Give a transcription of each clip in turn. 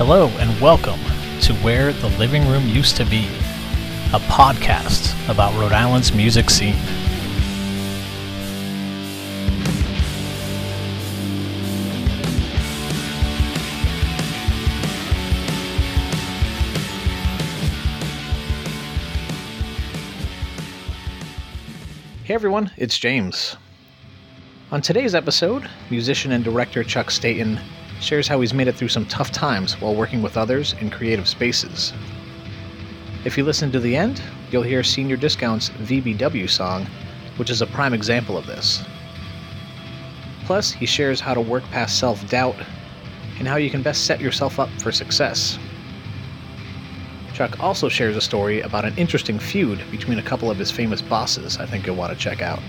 Hello and welcome to Where the Living Room Used to Be, a podcast about Rhode Island's music scene. Hey everyone, it's James. On today's episode, musician and director Chuck Staton shares how he's made it through some tough times while working with others in creative spaces. If you listen to the end, you'll hear Senior Discount's VBW song, which is a prime example of this. Plus, he shares how to work past self-doubt and how you can best set yourself up for success. Chuck also shares a story about an interesting feud between a couple of his famous bosses I think you'll want to check out.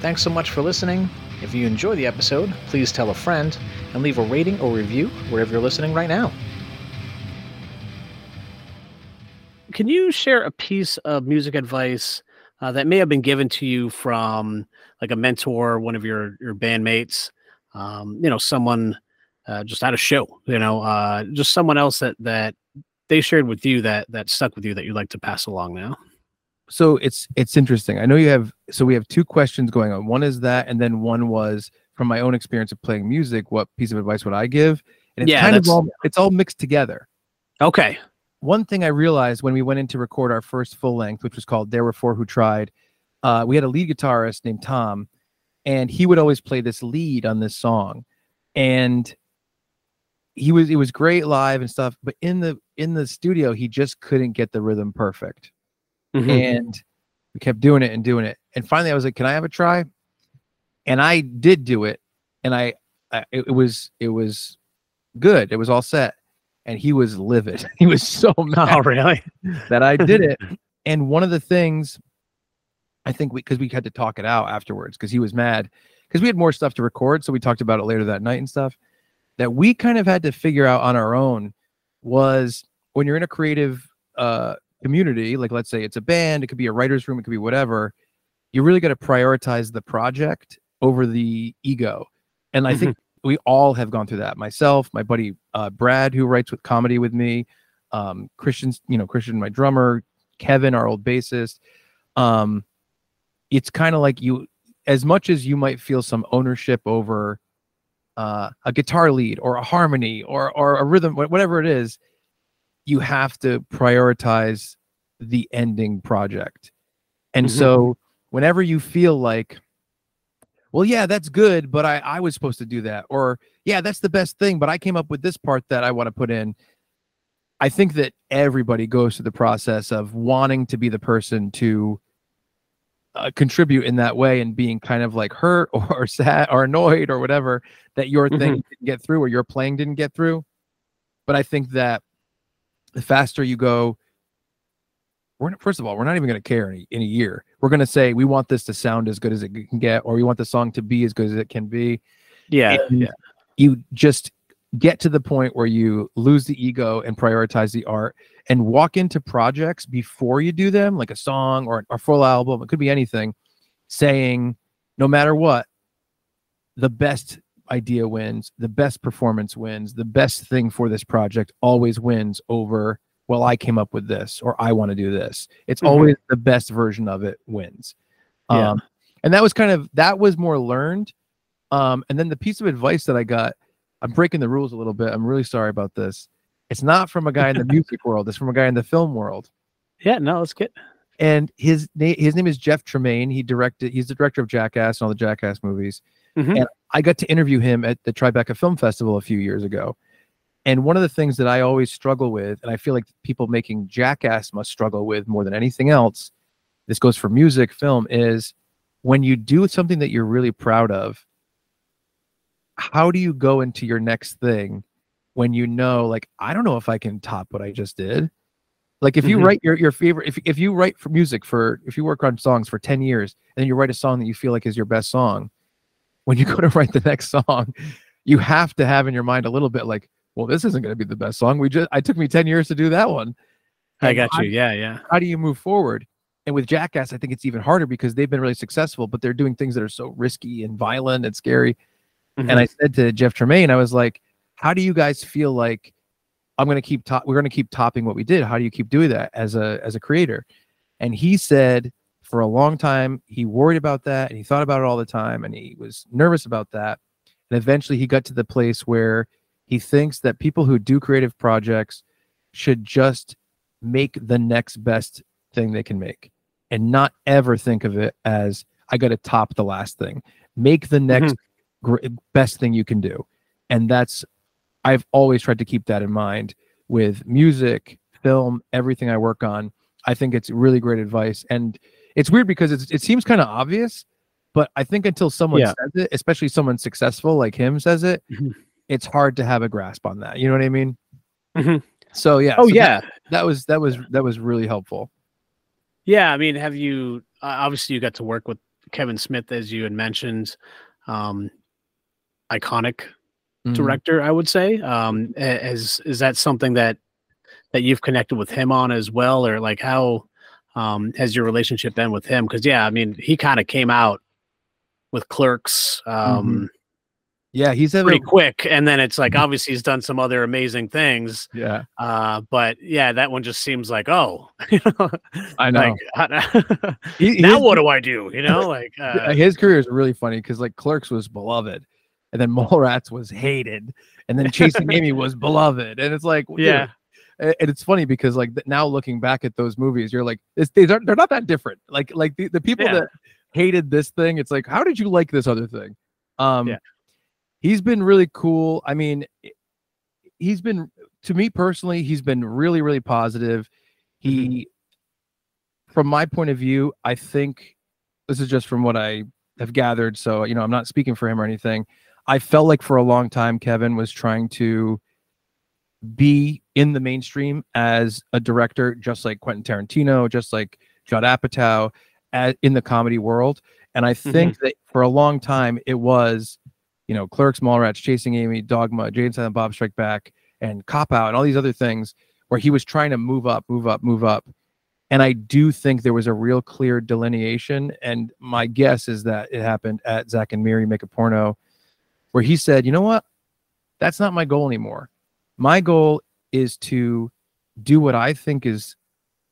Thanks so much for listening. If you enjoy the episode, please tell a friend and leave a rating or review wherever you're listening right now. Can you share a piece of music advice that may have been given to you from like a mentor, one of your bandmates, someone just at a show, just someone else that they shared with you that stuck with you that you'd like to pass along now? So it's interesting. I know you have, so we have two questions going on. One is that, and then one was from my own experience of playing music, what piece of advice would I give? And it's it's all mixed together. Okay. One thing I realized when we went in to record our first full length, which was called There Were Four Who Tried, we had a lead guitarist named Tom, and he would always play this lead on this song. And it was great live and stuff, but in the studio, he just couldn't get the rhythm perfect. Mm-hmm. And we kept doing it. And finally I was like, can I have a try? And I did do it. And it was good. It was all set. And he was livid. He was so mad really? That I did it. And one of the things I think because we had to talk it out afterwards, because he was mad because we had more stuff to record. So we talked about it later that night and stuff that we kind of had to figure out on our own was when you're in a creative, community, like let's say it's a band, it could be a writer's room, it could be whatever, you really got to prioritize the project over the ego. And I think we all have gone through that. Myself, my buddy Brad, who writes with comedy with me, Christian, my drummer, Kevin, our old bassist. It's kind of like you, as much as you might feel some ownership over a guitar lead or a harmony or a rhythm, whatever it is, you have to prioritize the ending project. And so whenever you feel like, well, yeah, that's good, but I was supposed to do that. Or yeah, that's the best thing, but I came up with this part that I want to put in. I think that everybody goes through the process of wanting to be the person to contribute in that way and being kind of like hurt or sad or annoyed or whatever that your thing didn't get through or your playing didn't get through. But I think that the faster you go, we're not even going to care in a year. We're going to say, we want this to sound as good as it can get, or we want the song to be as good as it can be. Yeah. You just get to the point where you lose the ego and prioritize the art and walk into projects before you do them, like a song or a full album. It could be anything, saying, no matter what, the best idea wins, the best performance wins, the best thing for this project always wins over, well, I came up with this or I want to do this. It's always the best version of it wins. Yeah. And that was more learned. And then the piece of advice that I got, I'm breaking the rules a little bit. I'm really sorry about this. It's not from a guy in the music world. It's from a guy in the film world. Yeah, no, that's good. And his name is Jeff Tremaine. He's the director of Jackass and all the Jackass movies. And I got to interview him at the Tribeca Film Festival a few years ago. And one of the things that I always struggle with, and I feel like people making Jackass must struggle with more than anything else, this goes for music, film, is when you do something that you're really proud of, how do you go into your next thing when you know, like, I don't know if I can top what I just did. Like if you write your favorite, if you write for music if you work on songs for 10 years, and then you write a song that you feel like is your best song, when you go to write the next song, you have to have in your mind a little bit like, well, this isn't going to be the best song. It took me 10 years to do that one. And I got you. Yeah. How do you move forward? And with Jackass, I think it's even harder because they've been really successful, but they're doing things that are so risky and violent and scary. And I said to Jeff Tremaine, I was like, How do you guys feel like we're going to keep topping what we did? How do you keep doing that as a creator? And he said for a long time, he worried about that and he thought about it all the time and he was nervous about that. And eventually he got to the place where he thinks that people who do creative projects should just make the next best thing they can make and not ever think of it as I got to top the last thing. Make the next best thing you can do. And that's, I've always tried to keep that in mind with music, film, everything I work on. I think it's really great advice. And it's weird because it seems kind of obvious, but I think until someone says it, especially someone successful like him says it, it's hard to have a grasp on that. You know what I mean? So yeah. Oh so yeah. That was really helpful. Yeah. I mean, have you, obviously you got to work with Kevin Smith, as you had mentioned, iconic director, I would say. Is that something that you've connected with him on as well? Or like how has your relationship been with him? Because yeah, I mean, he kind of came out with Clerks yeah, he's pretty quick, and then it's like obviously he's done some other amazing things. Yeah, but yeah, that one just seems like I know. Like, now what do I do? You know, like his career is really funny because like Clerks was beloved, and then Mallrats was hated, and then Chasing Amy was beloved, and it's like and it's funny because like now looking back at those movies, you're like they're not that different. Like the people that hated this thing, it's like how did you like this other thing? He's been really cool. I mean, he's been, to me personally, he's been really, really positive. He, from my point of view, I think this is just from what I have gathered. So, you know, I'm not speaking for him or anything. I felt like for a long time, Kevin was trying to be in the mainstream as a director, just like Quentin Tarantino, just like Judd Apatow in the comedy world. And I think that for a long time, it was, you know, Clerks, Mallrats, Chasing Amy, Dogma, Jay and Silent Bob Strike Back, and Cop Out, and all these other things where he was trying to move up, move up, move up. And I do think there was a real clear delineation. And my guess is that it happened at Zack and Miri Make a Porno, where he said, you know what? That's not my goal anymore. My goal is to do what I think is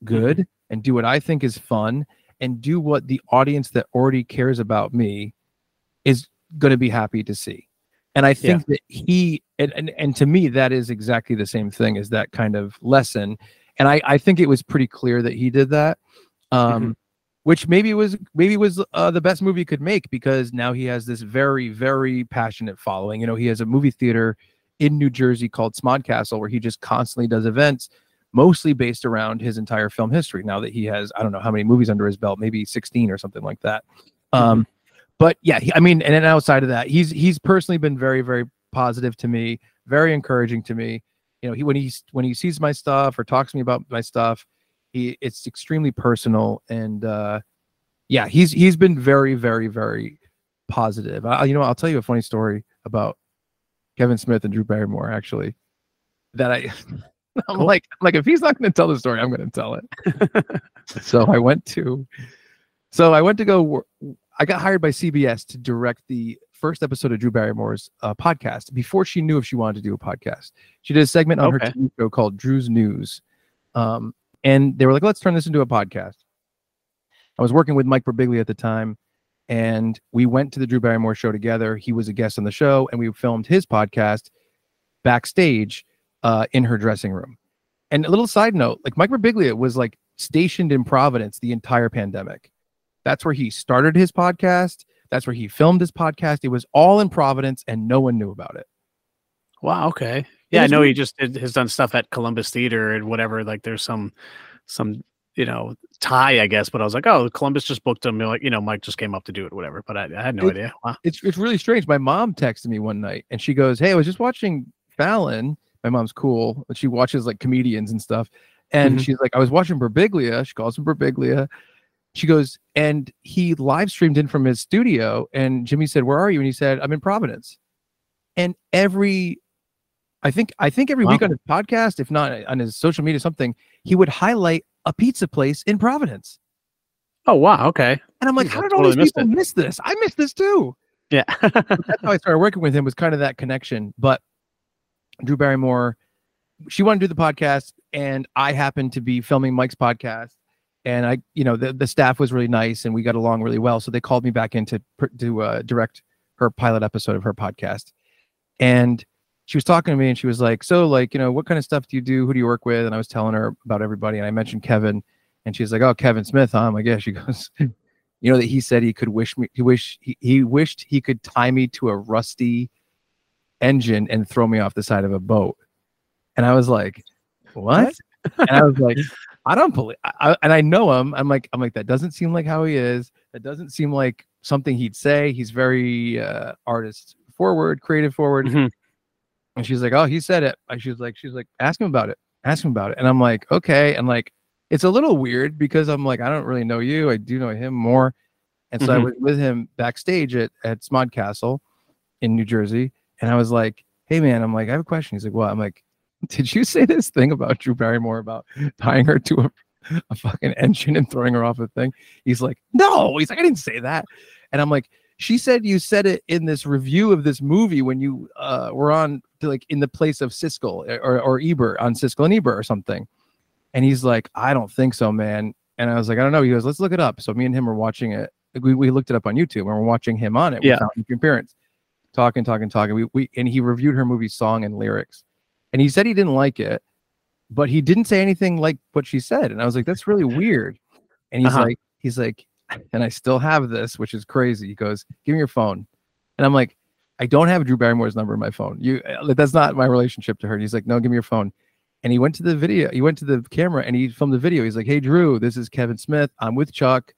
good and do what I think is fun and do what the audience that already cares about me is going to be happy to see. And I think that he and to me that is exactly the same thing as that kind of lesson. And I think it was pretty clear that he did that, which maybe was the best movie he could make, because now he has this very, very passionate following. You know, he has a movie theater in New Jersey called Smodcastle where he just constantly does events mostly based around his entire film history, now that he has I don't know how many movies under his belt, maybe 16 or something like that. But yeah, I mean, and then outside of that, he's personally been very, very positive to me, very encouraging to me. You know, when he sees my stuff or talks to me about my stuff, it's extremely personal. And yeah, he's been very, very, very positive. I'll tell you a funny story about Kevin Smith and Drew Barrymore, actually, that I'm like if he's not going to tell the story, I'm going to tell it. So I went to go. I got hired by CBS to direct the first episode of Drew Barrymore's podcast before she knew if she wanted to do a podcast. She did a segment on her TV show called Drew's News. And they were like, let's turn this into a podcast. I was working with Mike Birbiglia at the time, and we went to the Drew Barrymore show together. He was a guest on the show, and we filmed his podcast backstage in her dressing room. And a little side note, like Mike Birbiglia was like stationed in Providence the entire pandemic. That's where he started his podcast. That's where he filmed his podcast. It was all in Providence, and no one knew about it. Wow. Okay. Yeah, I know he just has done stuff at Columbus Theater and whatever. Like, there's some tie, I guess. But I was like, oh, Columbus just booked him. Like, Mike just came up to do it, whatever. But I had no idea. Wow. It's really strange. My mom texted me one night, and she goes, "Hey, I was just watching Fallon." My mom's cool, but she watches like comedians and stuff. And she's like, "I was watching Birbiglia." She calls him Birbiglia. She goes, and he live streamed in from his studio, and Jimmy said, "Where are you?" And he said, "I'm in Providence." And I think every week on his podcast, if not on his social media, something, he would highlight a pizza place in Providence. Oh, wow. Okay. And I'm like, how did all these people miss this? I missed this too. Yeah. That's how I started working with him, was kind of that connection. But Drew Barrymore, she wanted to do the podcast, and I happened to be filming Mike's podcast, and I, you know, the staff was really nice, and we got along really well. So they called me back in to direct her pilot episode of her podcast. And she was talking to me, and she was like, so, like, you know, what kind of stuff do you do? Who do you work with? And I was telling her about everybody. And I mentioned Kevin, and she's like, oh, Kevin Smith, huh? I'm like, yeah. She goes, you know, that he said he could wished he could tie me to a rusty engine and throw me off the side of a boat. And I was like, what? And I was like, I don't believe, and I know him. I'm like, that doesn't seem like how he is. That doesn't seem like something he'd say. He's very artist forward, creative forward. Mm-hmm. And she's like, oh, he said it. She's like, ask him about it. Ask him about it. And I'm like, okay. And like, it's a little weird because I'm like, I don't really know you. I do know him more. And so mm-hmm. I was with him backstage at Smodcastle in New Jersey. And I was like, hey, man, I'm like, I have a question. He's like, what? I'm like, did you say this thing about Drew Barrymore about tying her to a fucking engine and throwing her off a thing? He's like, no. He's like, I didn't say that. And I'm like, she said you said it in this review of this movie when you were on, like, in the place of Siskel or Ebert on Siskel and Ebert or something. And he's like, I don't think so, man. And I was like, I don't know. He goes, let's look it up. So me and him were watching it. We looked it up on YouTube, and we're watching him on it. Yeah. Parents talking. And he reviewed her movie Song and Lyrics. And he said he didn't like it, but he didn't say anything like what she said. And I was like, that's really weird. And he's like, and I still have this, which is crazy. He goes, give me your phone. And I'm like, I don't have Drew Barrymore's number in my phone. That's not my relationship to her. And he's like, no, give me your phone. And he went to the video. He went to the camera and he filmed the video. He's like, hey, Drew, this is Kevin Smith. I'm with Chuck.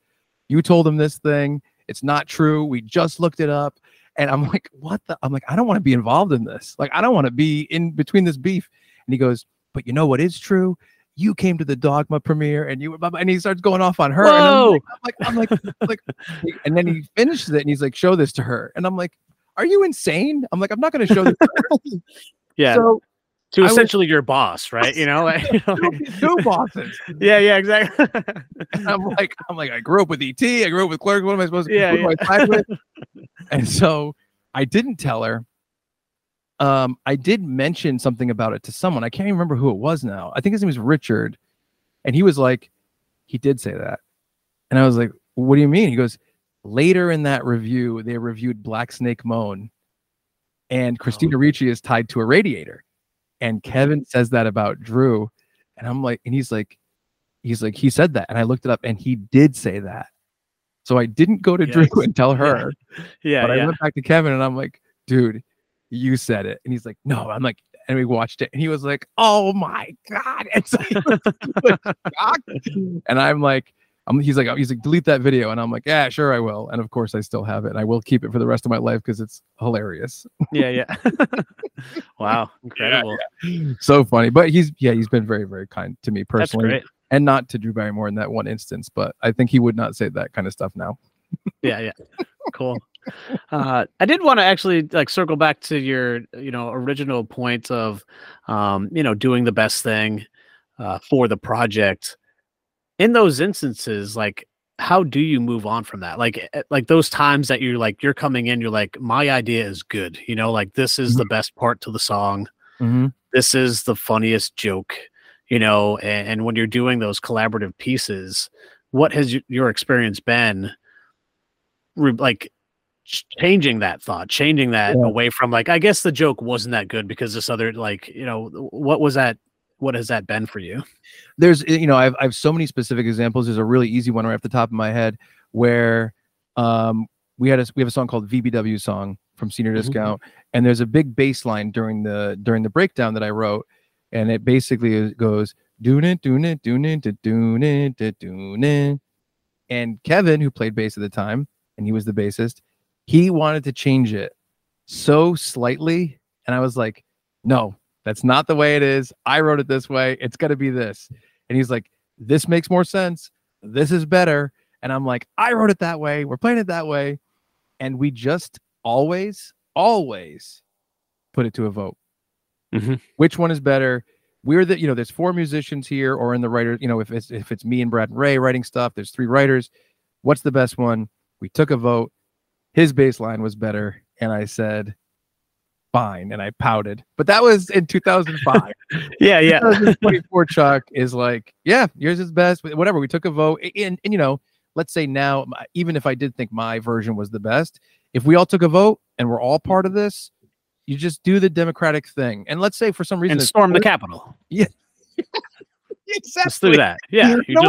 You told him this thing. It's not true. We just looked it up. And I'm like, what the? I'm like, I don't want to be involved in this. Like, I don't want to be in between this beef. And he goes, but you know what is true? You came to the Dogma premiere, and and he starts going off on her. Whoa! And I'm like, and then he finishes it, and he's like, show this to her. And I'm like, are you insane? I'm like, I'm not going to show this to her. Yeah. So, to essentially your boss, right? You know, like, two bosses. Yeah, exactly. And I'm like, I grew up with ET. I grew up with Clerks. What am I supposed to do? And so I didn't tell her. I did mention something about it to someone. I can't even remember who it was now. I think his name was Richard. And he was like, he did say that. And I was like, what do you mean? He goes, later in that review, they reviewed Black Snake Moan. And Christina Ricci is tied to a radiator. And Kevin says that about Drew. And I'm like, and he's like, he said that. And I looked it up, and he did say that. So I didn't go to Drew and tell her. Yeah. But I went back to Kevin, and I'm like, dude, you said it. And he's like, no. I'm like, and we watched it, and he was like, oh my God. And so he was shocked. And I'm like, he's like, delete that video. And I'm like, yeah, sure, I will. And of course, I still have it. And I will keep it for the rest of my life because it's hilarious. Yeah. Wow. Incredible. Yeah. So funny. But he's been very, very kind to me personally. That's great. And not to Drew Barrymore in that one instance. But I think he would not say that kind of stuff now. Yeah. Cool. I did want to actually like circle back to your, you know, original point of, you know, doing the best thing for the project. In those instances, like, how do you move on from that? Like those times that you're like, you're coming in, you're like, my idea is good. You know, like, this is mm-hmm. the best part to the song. Mm-hmm. This is the funniest joke, you know, and when you're doing those collaborative pieces, what has your experience been like changing that thought, changing that away from like, I guess the joke wasn't that good because this other, like, you know, what was that? What has that been for you? There's, you know, I've so many specific examples. There's a really easy one right off the top of my head where we have a song called VBW song from Senior Discount, mm-hmm. and there's a big bass line during the breakdown that I wrote, and it basically goes doonin doonin doonin doonin doonin. And Kevin, who played bass at the time, and he was the bassist, he wanted to change it so slightly, and I was like, no. That's not the way it is. I wrote it this way. It's going to be this. And he's like, this makes more sense. This is better. And I'm like, I wrote it that way. We're playing it that way. And we just always put it to a vote. Mm-hmm. Which one is better? We're the, you know, there's four musicians here, or in the writer, you know, if it's me and Brad and Ray writing stuff, there's three writers. What's the best one? We took a vote. His bass line was better. And I said, spine, and I pouted. But that was in 2005. yeah. 2024 Chuck is like, yeah, yours is best. Whatever. We took a vote, and you know, let's say now, even if I did think my version was the best, if we all took a vote and we're all part of this, you just do the democratic thing. And let's say for some reason, and storm the Capitol. Yeah. Exactly. Let's do that. Yeah. You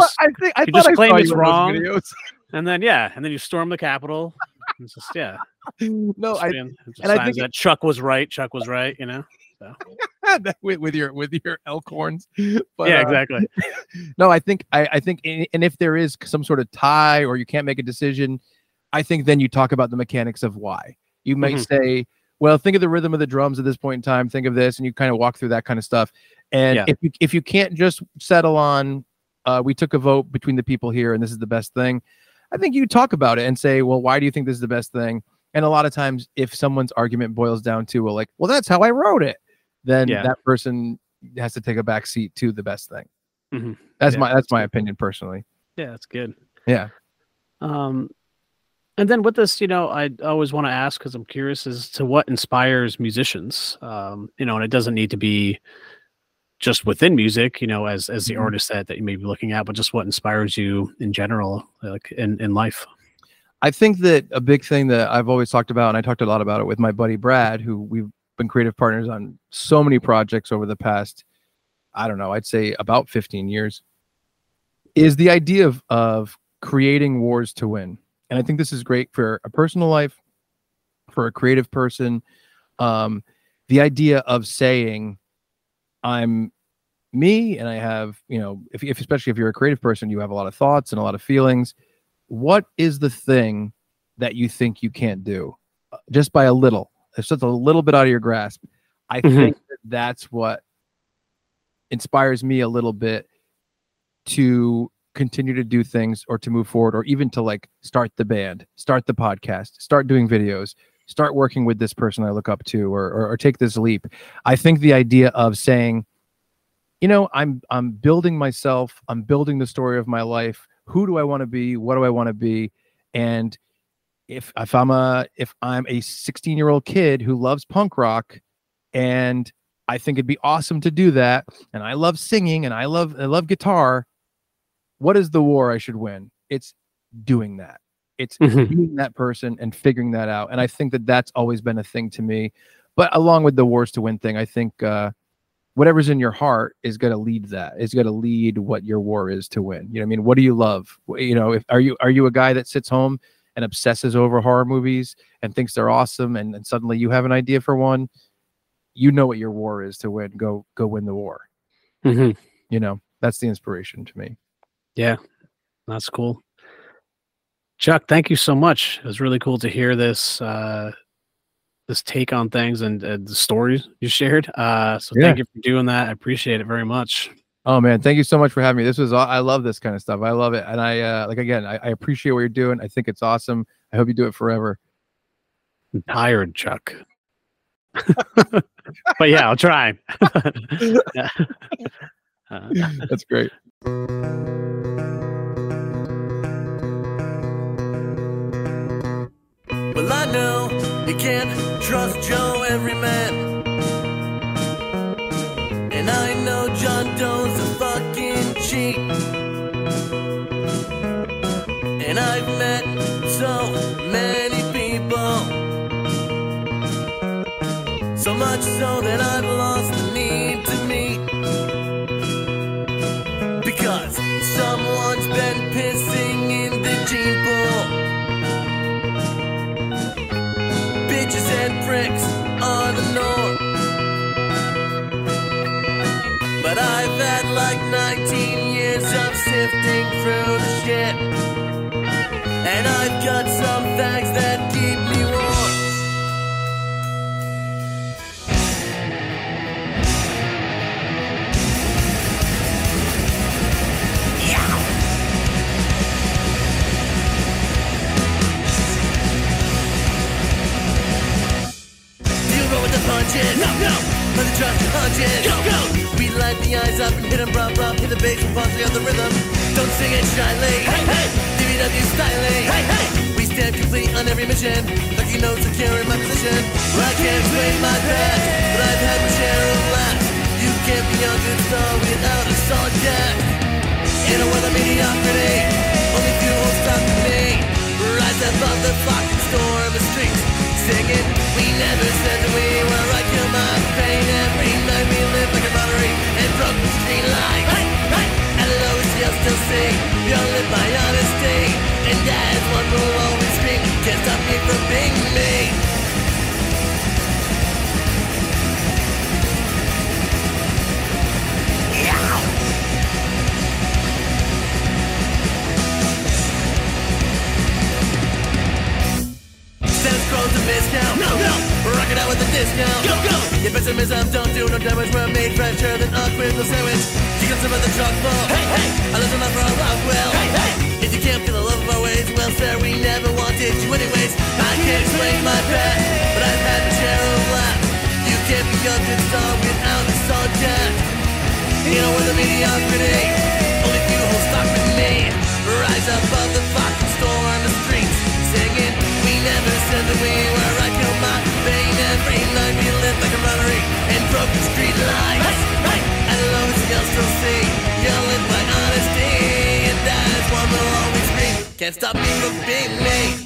just claim it's wrong. And then you storm the Capitol. It's just, yeah. I think that Chuck was right, you know. So. with your elk horns. But, yeah, exactly. No, I think, and if there is some sort of tie or you can't make a decision, I think then you talk about the mechanics of why. You might say, well, think of the rhythm of the drums at this point in time. Think of this, and you kind of walk through that kind of stuff. And if you can't just settle on, we took a vote between the people here, and this is the best thing. I think you talk about it and say, well, why do you think this is the best thing? And a lot of times, if someone's argument boils down to, well, like, well, that's how I wrote it, then that person has to take a back seat to the best thing. Mm-hmm. That's my opinion personally. Yeah, that's good. Yeah. And then with this, you know, I always want to ask, because I'm curious as to what inspires musicians, you know, and it doesn't need to be just within music, you know, as the artist that you may be looking at, but just what inspires you in general, like in life. I think that a big thing that I've always talked about, and I talked a lot about it with my buddy Brad, who we've been creative partners on so many projects over the past, I don't know, I'd say about 15 years, is the idea of creating wars to win. And I think this is great for a personal life, for a creative person. The idea of saying, I'm me, and I have, you know, if especially if you're a creative person, you have a lot of thoughts and a lot of feelings. What is the thing that you think you can't do just by a little? It's just a little bit out of your grasp. I think that's what inspires me a little bit to continue to do things or to move forward, or even to like start the band, start the podcast, start doing videos, start working with this person I look up to, or take this leap. I think the idea of saying, you know, I'm building myself, I'm building the story of my life. Who do I want to be? What do I want to be? And if I'm a 16-year-old kid who loves punk rock, and I think it'd be awesome to do that, and I love singing, and I love guitar, what is the war I should win? It's doing that. It's being that person and figuring that out. And I think that that's always been a thing to me. But along with the wars to win thing, I think whatever's in your heart is going to lead that. It's going to lead what your war is to win. You know what I mean? What do you love? You know, are you a guy that sits home and obsesses over horror movies and thinks they're awesome, and suddenly you have an idea for one? You know what your war is to win. Go win the war. Mm-hmm. You know, that's the inspiration to me. Yeah, that's cool. Chuck, thank you so much. It was really cool to hear this this take on things and the stories you shared. Thank you for doing that. I appreciate it very much. Oh man, thank you so much for having me. This was I love this kind of stuff. I love it, and I appreciate what you're doing. I think it's awesome. I hope you do it forever. I'm tired, Chuck. But yeah, I'll try. Yeah. That's great. Well, I know you can't trust Joe every man, and I know John Doe's a fucking cheat, and I've met so many people, so much so that I've lost the need to meet, because someone's been pissing in the gene pool. Bitches and pricks are the norm, but I've had like 19 years of sifting through the shit, and I've got some facts that keep me warm. Punches. No, mother trucks and punches. Go. We light the eyes up and hit them rum, hit the bass and parsley on the rhythm. Don't sing it shyly. Hey, hey. VBW styling. Hey, hey. We dead complete on every mission. Lucky notes are carrying my position. Well, I can't explain my past, but I've had my share of laughs. You can't be a good star without a solid jack. In a world of mediocrity, only few will stop me. Rise above the fucking storm of streets, singing. We never said that we were. I kill my pain every night. We live like a lottery and broke the street light. Hey, hey. And the lowest yell still sing. We all live by honesty. And as one will always scream, can't stop me from being me. Yeah. Status quo's a discount. No, no. Rock it out with a discount. Go, go. Your pessimism don't do no damage. We're made fresher than a criminal sandwich. You got some of the truck full. Hey, hey. I left them out for a rock will. Hey, hey. If you can't feel the love of our ways, well, sir, we never wanted you anyways. I can't explain my past, but I've had my share of laughs. You can't be a good star without a solid jack. You know, with a mediocrity, only few hold stock with me. Rise above the fucking storm of streets, singing. We never said that we were. I kill my pain every night. We live like a lottery and broken street lights. Right, right. And the lowest yell still sing, yelling by honesty. One will always be. Can't stop me from being me.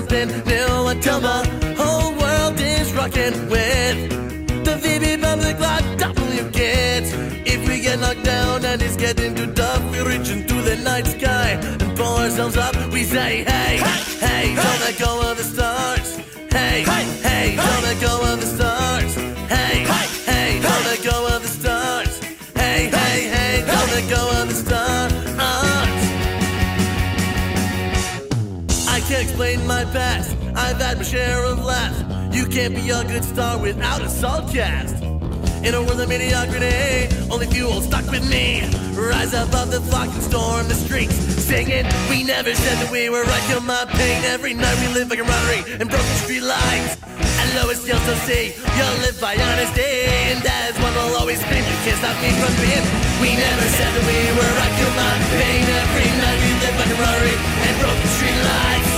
Something new until the whole world is rocking with the VBW kids. If we get knocked down and it's getting too dark, we reach into the night sky and pull ourselves up. We say, hey, hey, hey, don't let go of the stars. Hey, hey, hey, don't let go of the stars. Hey, hey, hey, don't let go of the stars. Hey, hey, hey, don't let go of the stars. I can't explain my past, I've had my share of laughs. You can't be a good star without a solid cast. In a world of mediocrity, only few will stuck with me. Rise above the fucking storm, the streets, singing. We never said that we were right, kill my pain. Every night we live like a lottery and broken street lights. And lowest yells to see, you'll live by honesty. And as one will always scream, you can't stop me from being. We never said that we were right, kill my pain. Every night we live like a lottery and broken street lights.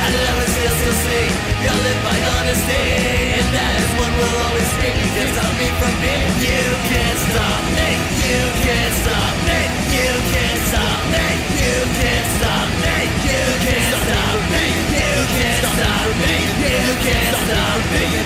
And lowest yells to see, you'll live by honesty. And as one will always scream, you can't stop me from being. You can't stop me, you can't stop me, you can't stop me, you can't stop me, you can't stop me, you can't stop me, you can't stop me.